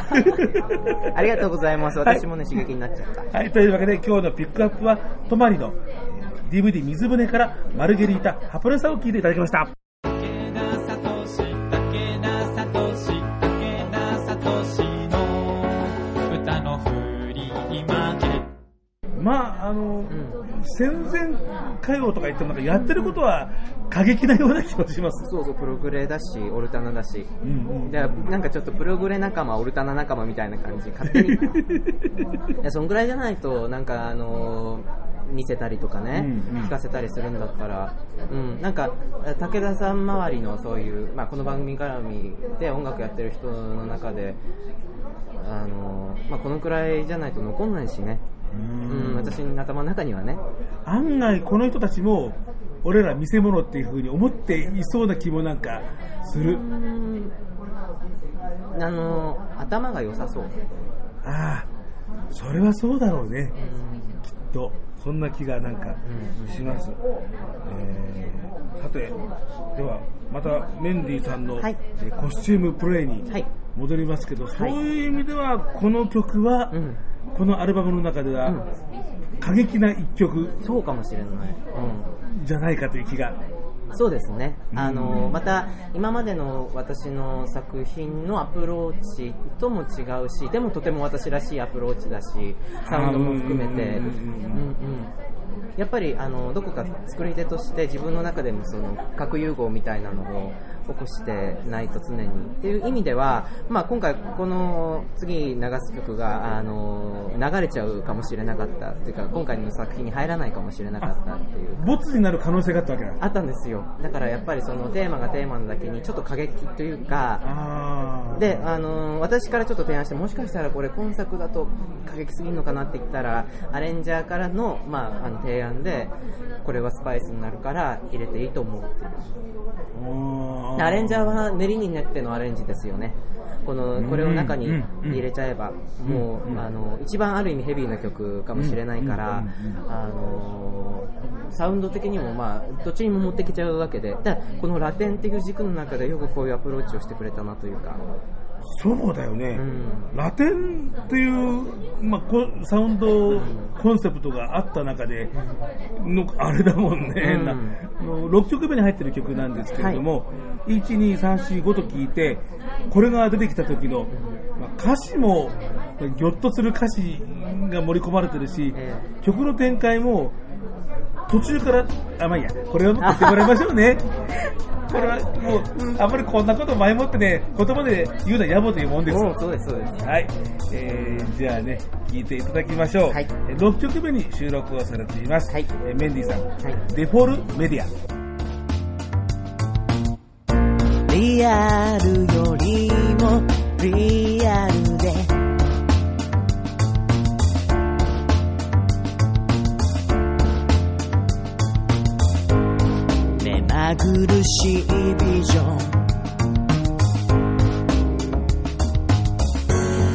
ありがとうございます。私もね、はい、刺激になっちゃった。はい、というわけで今日のピックアップは泊まりのDVD 水舟からマルゲリータハポレサを聴いていただきました。まあ戦前歌謡とか言ってもなんかやってることは過激なような気がします。そうそう、プログレだしオルタナだし、うん、なんかちょっとプログレ仲間オルタナ仲間みたいな感じ勝手にいやそんぐらいじゃないとなんか見せたりとかね、うんうん、聞かせたりするんだったら、うん、なんか武田さん周りのそういう、まあ、この番組絡みで音楽やってる人の中でこのくらいじゃないと残んないしね、うん、私の頭の中にはね、案外この人たちも俺ら見せ物っていう風に思っていそうな気もなんかする。頭が良さそう。ああ、それはそうだろうね、きっとそんな気がなんかします、うんうんさて、ではまたメンディさんの、はい、コスチュームプレイに戻りますけど、はい、そういう意味ではこの曲は、うん、このアルバムの中では、うん、過激な一曲そうかもしれない、うん、じゃないかという気が。そうですね、また今までの私の作品のアプローチとも違うし、でもとても私らしいアプローチだし、サウンドも含めて、うんうん、やっぱりどこか作り手として自分の中でもその核融合みたいなのを起こしてないと常にっていう意味では、まあ、今回この次流す曲が流れちゃうかもしれなかったっていうか、今回の作品に入らないかもしれなかったっていうボツになる可能性があったわけだあったんですよ。だからやっぱりそのテーマがテーマなだけにちょっと過激というか、で私からちょっと提案して、もしかしたらこれ今作だと過激すぎるのかなって言ったらアレンジャーからの、まあ、提案でこれはスパイスになるから入れていいと思うっていう。アレンジャーは練りに練ってのアレンジですよね。これを中に入れちゃえば、もう一番ある意味ヘビーな曲かもしれないから、サウンド的にもまあどっちにも持ってきちゃうわけで、だこのラテンっていう軸の中でよくこういうアプローチをしてくれたなというか。そうだよね、うん、ラテンっていう、まあ、サウンドコンセプトがあった中でのあれだもんね、うん、6曲目に入ってる曲なんですけれども、はい、1、2、3、4、5と聞いてこれが出てきた時の、まあ、歌詞もギョッとする歌詞が盛り込まれてるし、曲の展開も途中からまあいいや、これは持ってもらいましょうねこれはもうあんまりこんなこと前もってね言葉で言うのは野暮というもんですよ。そうですそうです。はい、じゃあね聞いていただきましょう、はい、6曲目に収録をされています、はい、メンディさん、はい、デフォルメディア。リアルよりもリアルで目まぐるしいビジョ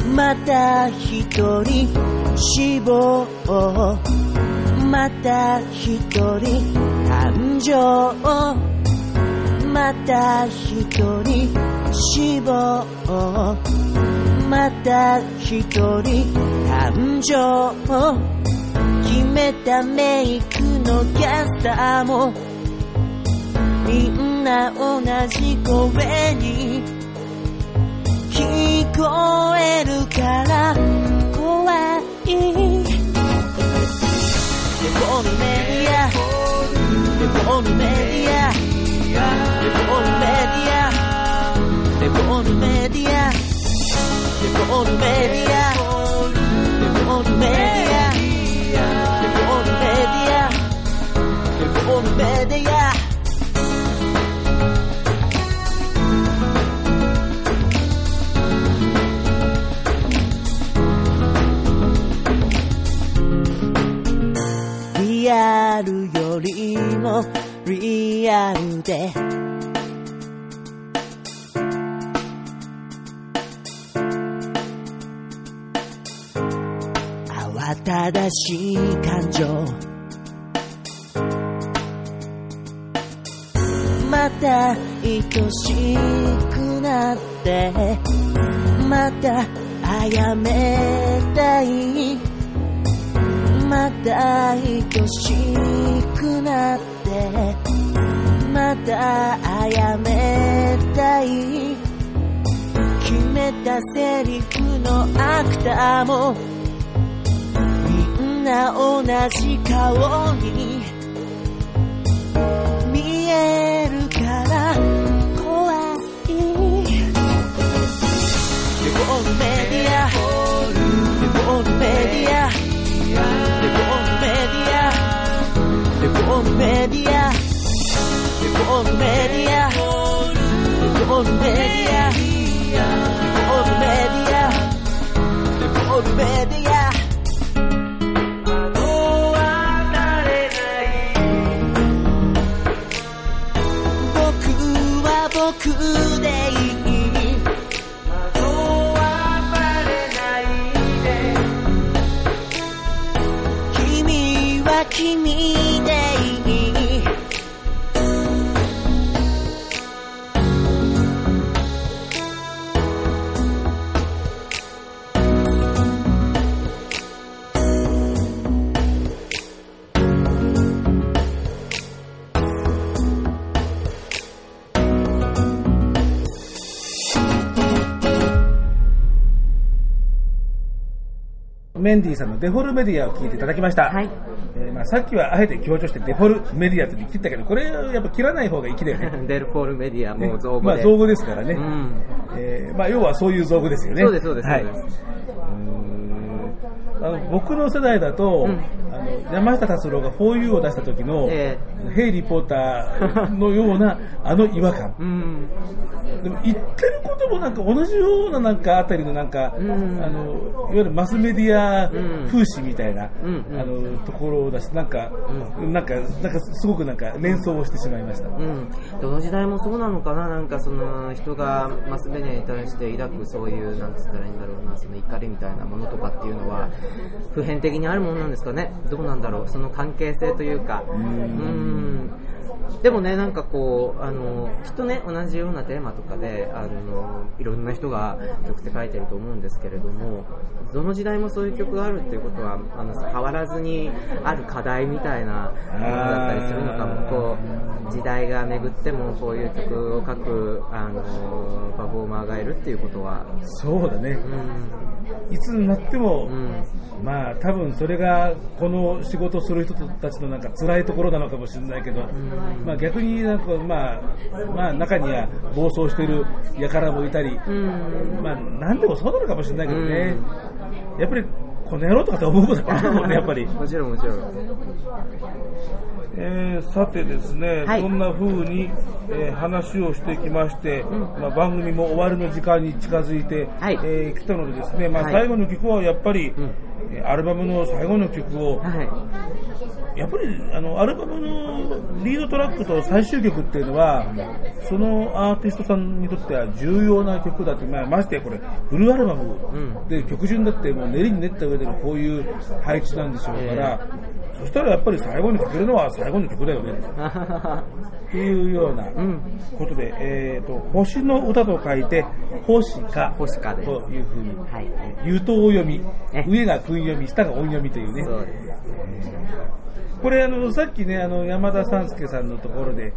ン、また一人死亡、また一人誕生、また一人死亡、また一人誕生、決めたメイクのキャスターもみんな同じ声に聞こえるから怖い。レコードメディアレコードメディアリアルよりもリアルで慌ただしい感情、また愛しくなってまたあやめたい、また愛しくなってまたあやめたい、決めたセリフのアクターもみんな同じ顔に見えるから怖い。レコードメディア惑わされない僕は僕でいい、惑わされないで君は君メンディさんのデフォルメディアを聞いていただきました、はい。さっきはあえて強調してデフォルメディアと切ったけど、これやっぱ切らない方が粋だよね。デフォルメディアも造語で、まあ、造語ですからね、うん。要はそういう造語ですよね。そうですそうです、はい。僕の世代だと、うん、山下達郎が 4U を出した時の、ヘイリポーターのような違和感、うん、でも言ってることもなんか同じようななんかあたりのなんか、うん、いわゆるマスメディア風刺みたいな、うんうん、ところを出してなんかすごくなんか連想をしてしまいました、うん、どの時代もそうなのかな。なんかその人がマスメディアに対して抱くそういうなんつったらいいんだろうな、その怒りみたいなものとかっていうのは普遍的にあるものなんですかね。どうなんだろう、その関係性というか、でもね、なんかこうきっとね、同じようなテーマとかでいろんな人が曲って書いてると思うんですけれども、どの時代もそういう曲があるっていうことは変わらずにある課題みたいなものだったりするのかも。こう時代が巡ってもこういう曲を書くパフォーマーがいるっていうことは、そうだね、うん、いつになっても、うん、まあ多分それがこの仕事をする人たちのなんか辛いところなのかもしれないけど、うんまあ、逆になんか、まあ、中には暴走している輩もいたり、うんまあ、何でもそうなのかもしれないけどね、うん、やっぱりこの野郎とかって思うことがあるもんね、やっぱり。もちろんもちろん。さてですね、はい、そんな風に、話をしてきまして、うん、まあ、番組も終わりの時間に近づいて、はい、来たのでですね、まあ、はい、最後の曲はやっぱり、うん、アルバムの最後の曲を、はい、やっぱりアルバムのリードトラックと最終曲っていうのはそのアーティストさんにとっては重要な曲だって、ましてやこれフルアルバムで、うん、曲順だってもう練りに練った上でのこういう配置なんでしょうから、そしたらやっぱり最後にかけるのは最後の曲だよねっていうようなことで、星の歌と書いて星歌というふうに、湯と音読み、上が訓読み、下が音読みというね。そうです。これさっきね山田三助さんのところで、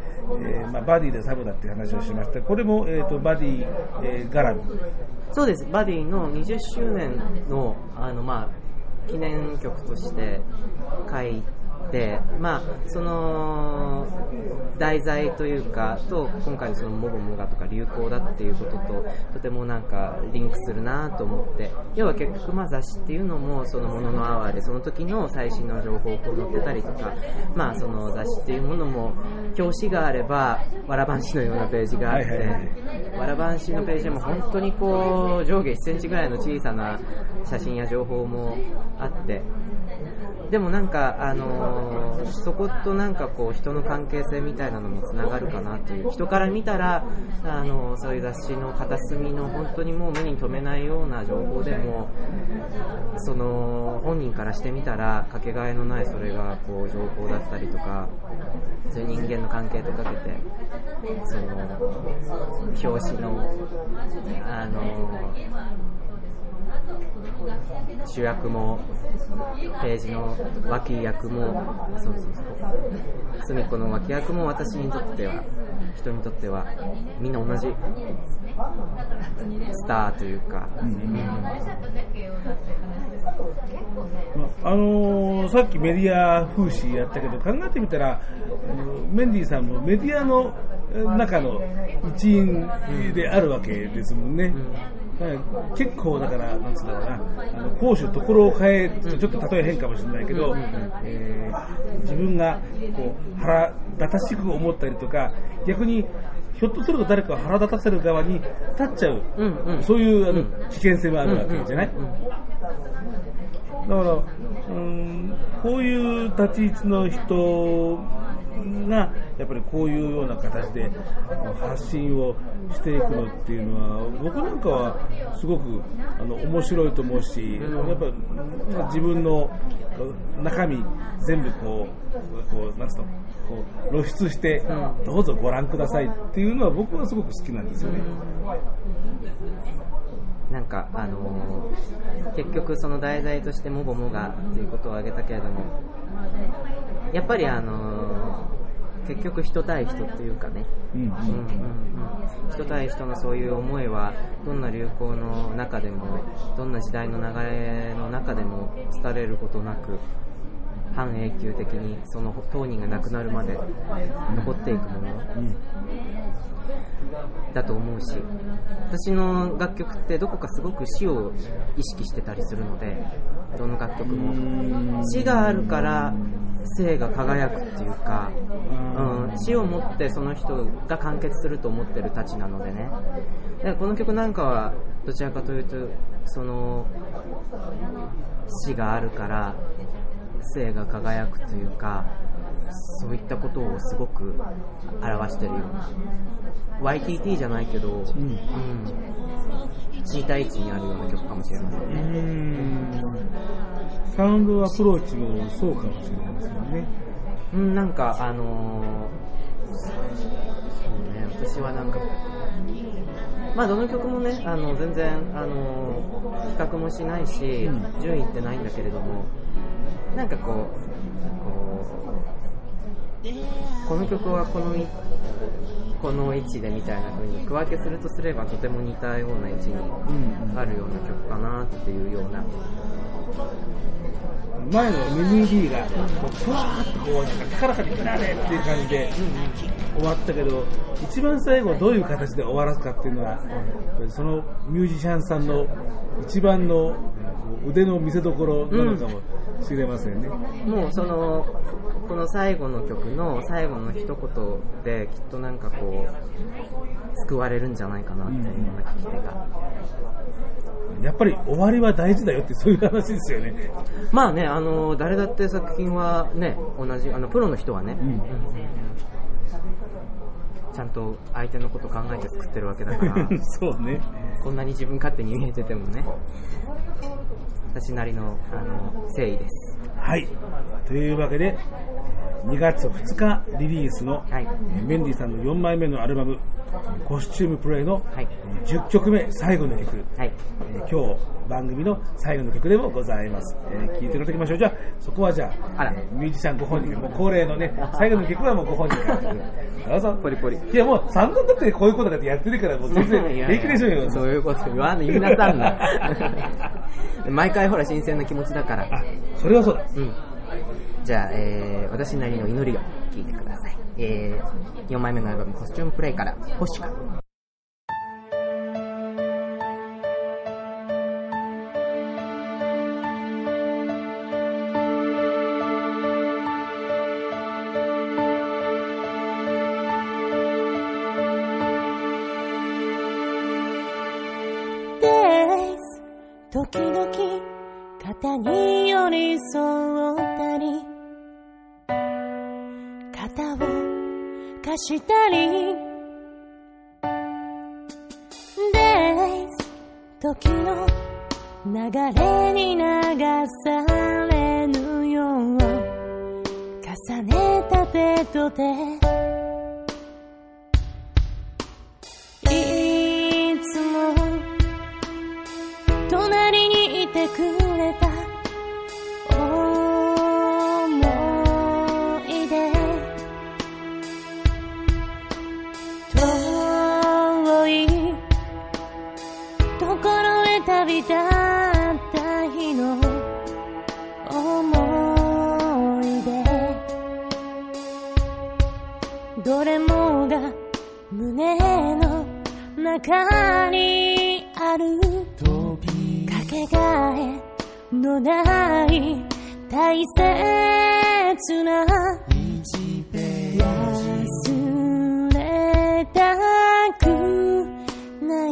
まあ、バディでサブだっていう話をしました。これも、バディ、絡み。そうです。バディの20周年の、まあ、記念曲として書いて、まあ、その題材というかと今回のそのもごもがとか流行だっていうことととてもなんかリンクするなと思って、要は結局まあ雑誌っていうのもそのもののアワーでその時の最新の情報を載ってたりとか、まあ、その雑誌っていうものも表紙があればわらばんしのようなページがあって、わらばんしのページでも本当にこう上下1センチぐらいの小さな写真や情報もあって、でもなんかそことなんかこう人の関係性みたいなのもつながるかなという、人から見たらそういう雑誌の片隅の本当にもう目に留めないような情報でもその本人からしてみたらかけがえのないそれがこう情報だったりとか、そういう人間の関係とかけてその表紙の主役もページの脇役も隅っこの脇役も私にとっては人にとってはみんな同じスターというか、うんうん、さっきメディア風刺やったけど考えてみたらメンディーさんもメディアの中の一員であるわけですもんね、うんうん、結構だからなんつうんだろうな、攻守ところを変え、ちょっと例え変かもしれないけど、自分がこう腹立たしく思ったりとか、逆にひょっとすると誰かを腹立たせる側に立っちゃう、うんうん、そういう危険性もあるわけじゃない、うんうんうん、だからこういう立ち位置の人がやっぱりこういうような形で発信をしていくのっていうのは僕なんかはすごく面白いと思うし、やっぱり自分の中身全部こうなんつうのこう露出してどうぞご覧くださいっていうのは僕はすごく好きなんですよね。なんか結局その題材としてもごもがっていうことを挙げたけれども、やっぱり結局人対人っていうかね、うんうんうんうん、人対人のそういう思いはどんな流行の中でもどんな時代の流れの中でも廃れることなく半永久的にその当人が亡くなるまで残っていくもの、うん、だと思うし、私の楽曲ってどこかすごく死を意識してたりするので、どの楽曲も死があるから生が輝くっていうか、うん、死をもってその人が完結すると思ってるたちなのでね。だからこの曲なんかはどちらかというとその死があるから生が輝くというか、そういったことをすごく表してるような YTT じゃないけど、うんうん、2対1にあるような曲かもしれませんね。サウンドアプローチもそうかもしれないですよね、うん、なんかそうね、私はなんかまあどの曲もね全然比較もしないし、うん、順位ってないんだけれども、なんかこの曲はこの位置でみたいな風に区分けするとすればとても似たような位置にあるような曲かなっていうような、うん、前のメンディーがふわーっとこうなんかからかにくられっていう感じで終わったけど、一番最後どういう形で終わらすかっていうのはそのミュージシャンさんの一番の腕の見せ所なのかもしれませんね、うん、もうそのこの最後の曲の最後の一言できっとなんかこう救われるんじゃないかなっていうような聞き手が、うん、やっぱり終わりは大事だよってそういう話ですよね。まあね、誰だって作品はね同じプロの人はね、うんうん、ちゃんと相手のこと考えて作ってるわけだからそうね、こんなに自分勝手に見えててもね、私なりの、誠意です。はい、というわけで2月2日リリースの、はい、メンディさんの4枚目のアルバムコスチュームプレイの10曲目最後の曲、はい、今日番組の最後の曲でもございます。聴いていただきましょう。じゃあそこはじゃ あ、ミュージシャンご本人もう恒例のね最後の曲はもうご本人からどうぞポリポリ。いやもう3分だってこういうことだってやってるからもう全然平気でしょよ。そういうこと言わん言いなさんな毎回ほら新鮮な気持ちだから。あ、それはそうだ、うん。じゃあ、私なりの祈りを聞いてください。4枚目のアルバムコスチュームプレイから星か。時々肩に寄り添ったり肩を貸したり Days 時の流れに流されぬよう重ねたベッドでいつも隣にいてくれた旅立った日の思い出どれもが胸の中にあるかけがえのない大切な忘れたくない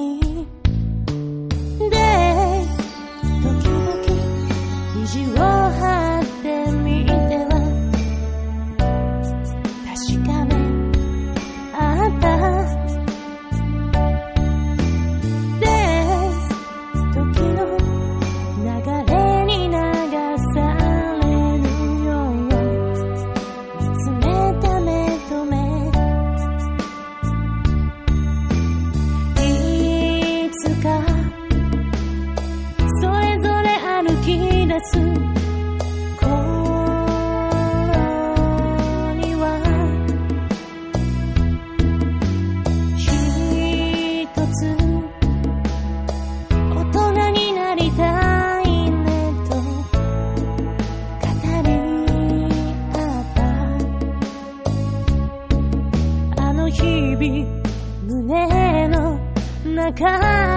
中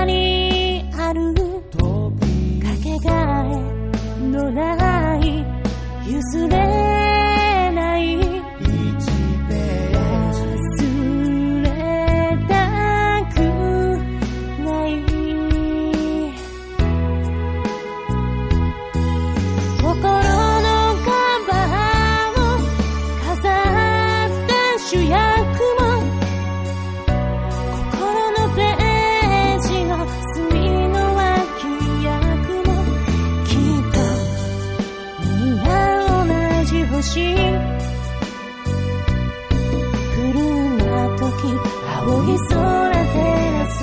にあるかけがえのない譲れない忘れたくない心のカバーを飾った主役車来るな時青い空照らす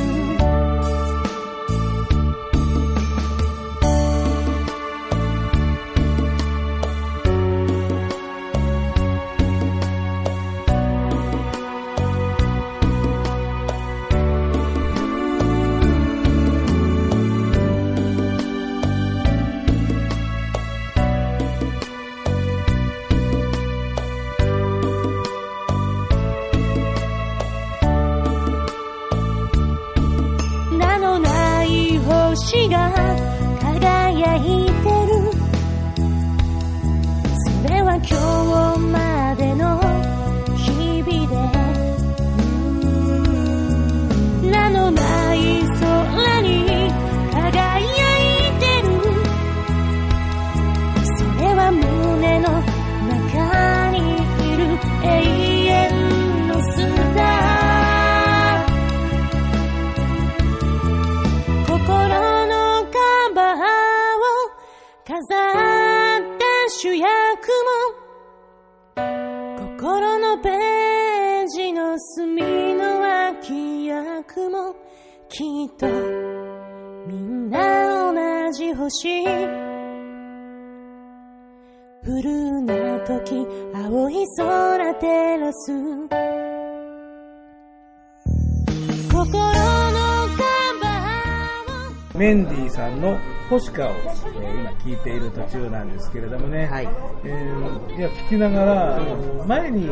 メンディさんの星香を、今聴いている途中なんですけれどもね、はい、いや聞きながら、前に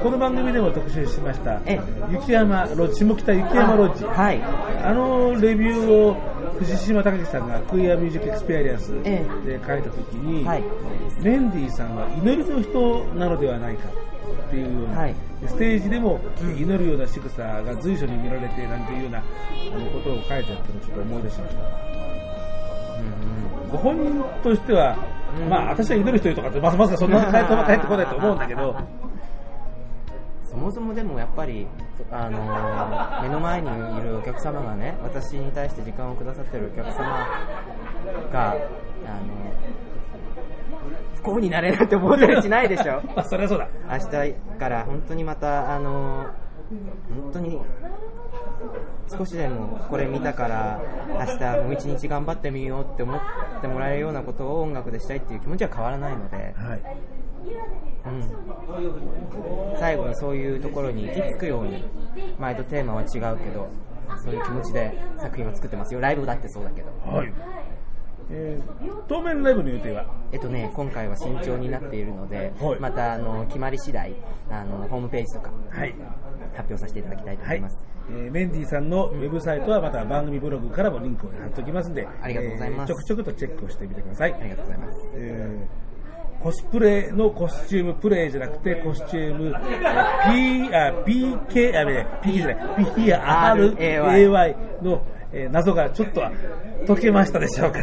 この番組でも特集しました雪山ロッジ、下北雪山ロッジ、はい、あのレビューを藤島武さんがクイアミュージックエクスペリエンスで書いた時に、はい、メンディさんは祈りの人なのではないかっていうような、はい、ステージでも祈るような仕草が随所に見られてなんていうようなことを書いてあったのをちょっと思い出しました。ご本人としては、私は祈る人とかってまさかそんなに返ってこないと思うんだけどそもそもでもやっぱり、目の前にいるお客様がね、私に対して時間をくださっているお客様が不幸になれなんて思ったりしないでしょそれはそうだ。明日から本当にまた、本当に少しでもこれ見たから明日もう一日頑張ってみようって思ってもらえるようなことを音楽でしたいっていう気持ちは変わらないので、はい、最後にそういうところに行き着くように、毎度テーマは違うけどそういう気持ちで作品を作ってますよ。ライブだってそうだけど、はい、当面ライブの予定は今回は慎重になっているので、はい、また決まり次第ホームページとか、はい、発表させていただきたいと思います、はい。メンディさんのウェブサイトはまた番組ブログからもリンクを貼っておきますので、ありがとうございます。ちょくちょくとチェックをしてみてください。ありがとうございます。コスプレのコスチュームプレイじゃなくてコスチューム PKRAY の謎がちょっとは解けましたでしょうか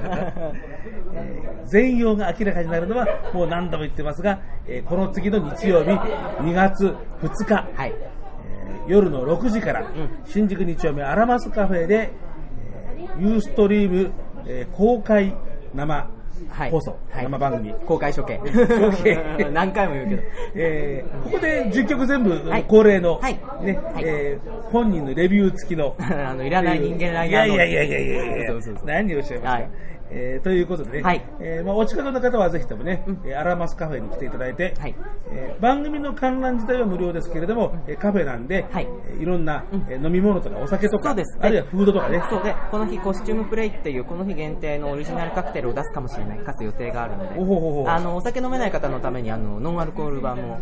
全容が明らかになるのはもう何度も言ってますが、この次の日曜日2月2日、はい、夜の6時から、新宿2丁目アラマスカフェで、ユーストリーム、公開生放送、はい、生番組、はい、公開処刑何回も言うけど、ここで10曲全部恒例の、はいね、はい、本人のレビュー付きのいらない人間ライナーのいや何をおっしゃいますか、はい、ということでね、はい、お近くの方はぜひともね、アラマスカフェに来ていただいて、はい、番組の観覧自体は無料ですけれども、カフェなんで、はい、いろんな、飲み物とかお酒とか、そうです、あるいはフードとかね、そうで、この日コスチュームプレイっていうこの日限定のオリジナルカクテルを出すかもしれない、出す予定があるので、お酒飲めない方のためにノンアルコール版も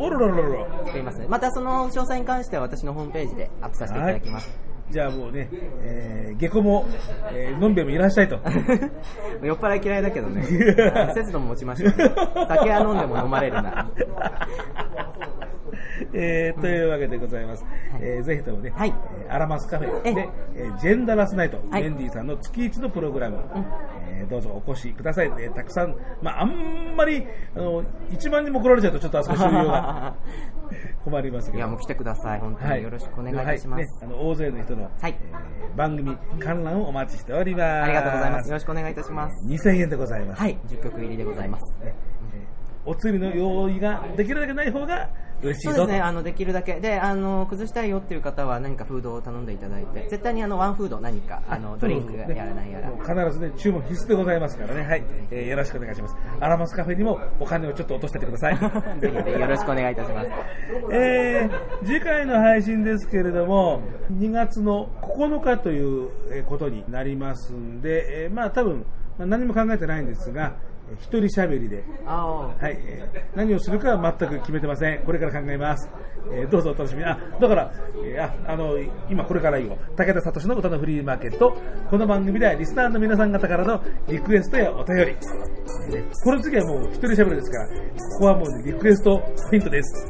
作りますね。またその詳細に関しては私のホームページでアップさせていただきます、はい。じゃあもうね、下戸も、のんべえもいらっしゃいと酔っ払い嫌いだけどね節度も持ちましょう、ね、酒は飲んでも飲まれるなというわけでございます、はい。ぜひともね、はい、アラマスカフェで、ジェンダーラスナイト、はい、メンディさんの月1のプログラム、どうぞお越しください。たくさん、あんまり1万人も来られちゃうとちょっとあそこ終了が困りますけど、いやもう来てください本当に、よろしくお願いいたします、はい。大勢の人の、はい、番組観覧をお待ちしております。ありがとうございます。よろしくお願いいたします。2000円でございます、はい、10曲入りでございます、ね。お釣りの用意ができるだけない方が嬉しいぞ。そうですね、できるだけで崩したいよっていう方は何かフードを頼んでいただいて、絶対にワンフード何かドリンクやらないやら、必ずね注文必須でございますからね、はい、よろしくお願いします、はい。アラマスカフェにもお金をちょっと落としててくださいぜひよろしくお願いいたします次回の配信ですけれども2月の9日ということになりますんで、多分何も考えてないんですが一人喋りで、はい、何をするかは全く決めてません。これから考えます、どうぞお楽しみに。だから、今これから言おう武田聡の歌のフリーマーケット、この番組ではリスナーの皆さん方からのリクエストやお便りこの次はもう一人喋るですから、ここはもうリクエストポイントです。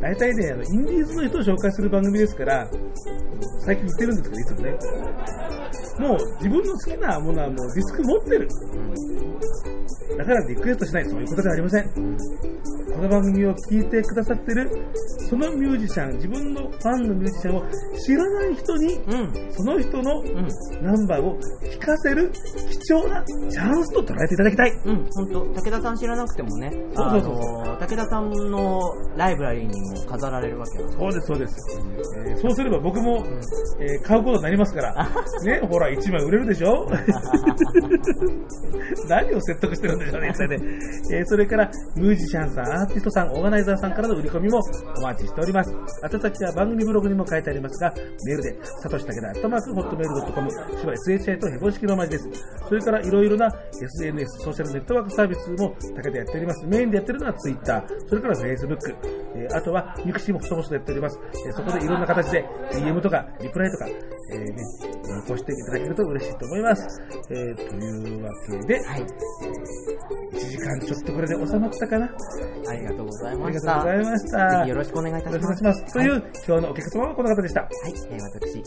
大体ね、インディーズの人を紹介する番組ですから、最近言ってるんですけど、いつもね。もう自分の好きなものはもうディスク持ってる。だからリクエストしない、そういうことではありません。この番組を聞いてくださってる、そのミュージシャン、自分のファンのミュージシャンを知らない人に、その人のナンバーを聴かせる貴重なチャンスと捉えていただきたい。本当、武田さん知らなくてもね、武田さんのライブラリーにも飾られるわけなんです。そうです、そうです。そうすれば僕も、買うことになりますから、ね、ほら、1枚売れるでしょ何を説得してるんでしょうね、一体ね。それから、ミュージシャンさん、アーティストさん、オーガナイザーさんからの売り込みもお待ちしております。宛先は番組ブログにも書いてありますが、メールで、さとしたけだ、@hotmail.com、SHI とヘボ式のマジです。それから、いろいろな SNS、ソーシャルネットワークサービスも武田やっております。メインでやってるのは Twitter、それから Facebook、あとは、ミクシーも細々とやっております。そこでいろんな形で、DM とか、リプライとか、残していただけると嬉しいと思います。というわけで、1時間ちょっとこれで収まったかな。ありがとうございました。ぜひよろしくお願いいたします。という、今日のお客様はこの方でした。はい、私、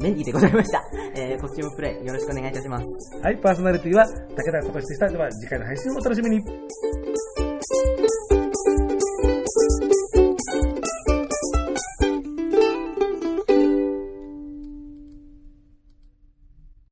メンディでございました。コスチュームプレイ、よろしくお願いいたします。はい、パーソナリティは武田聡でした。では、次回の配信をお楽しみに。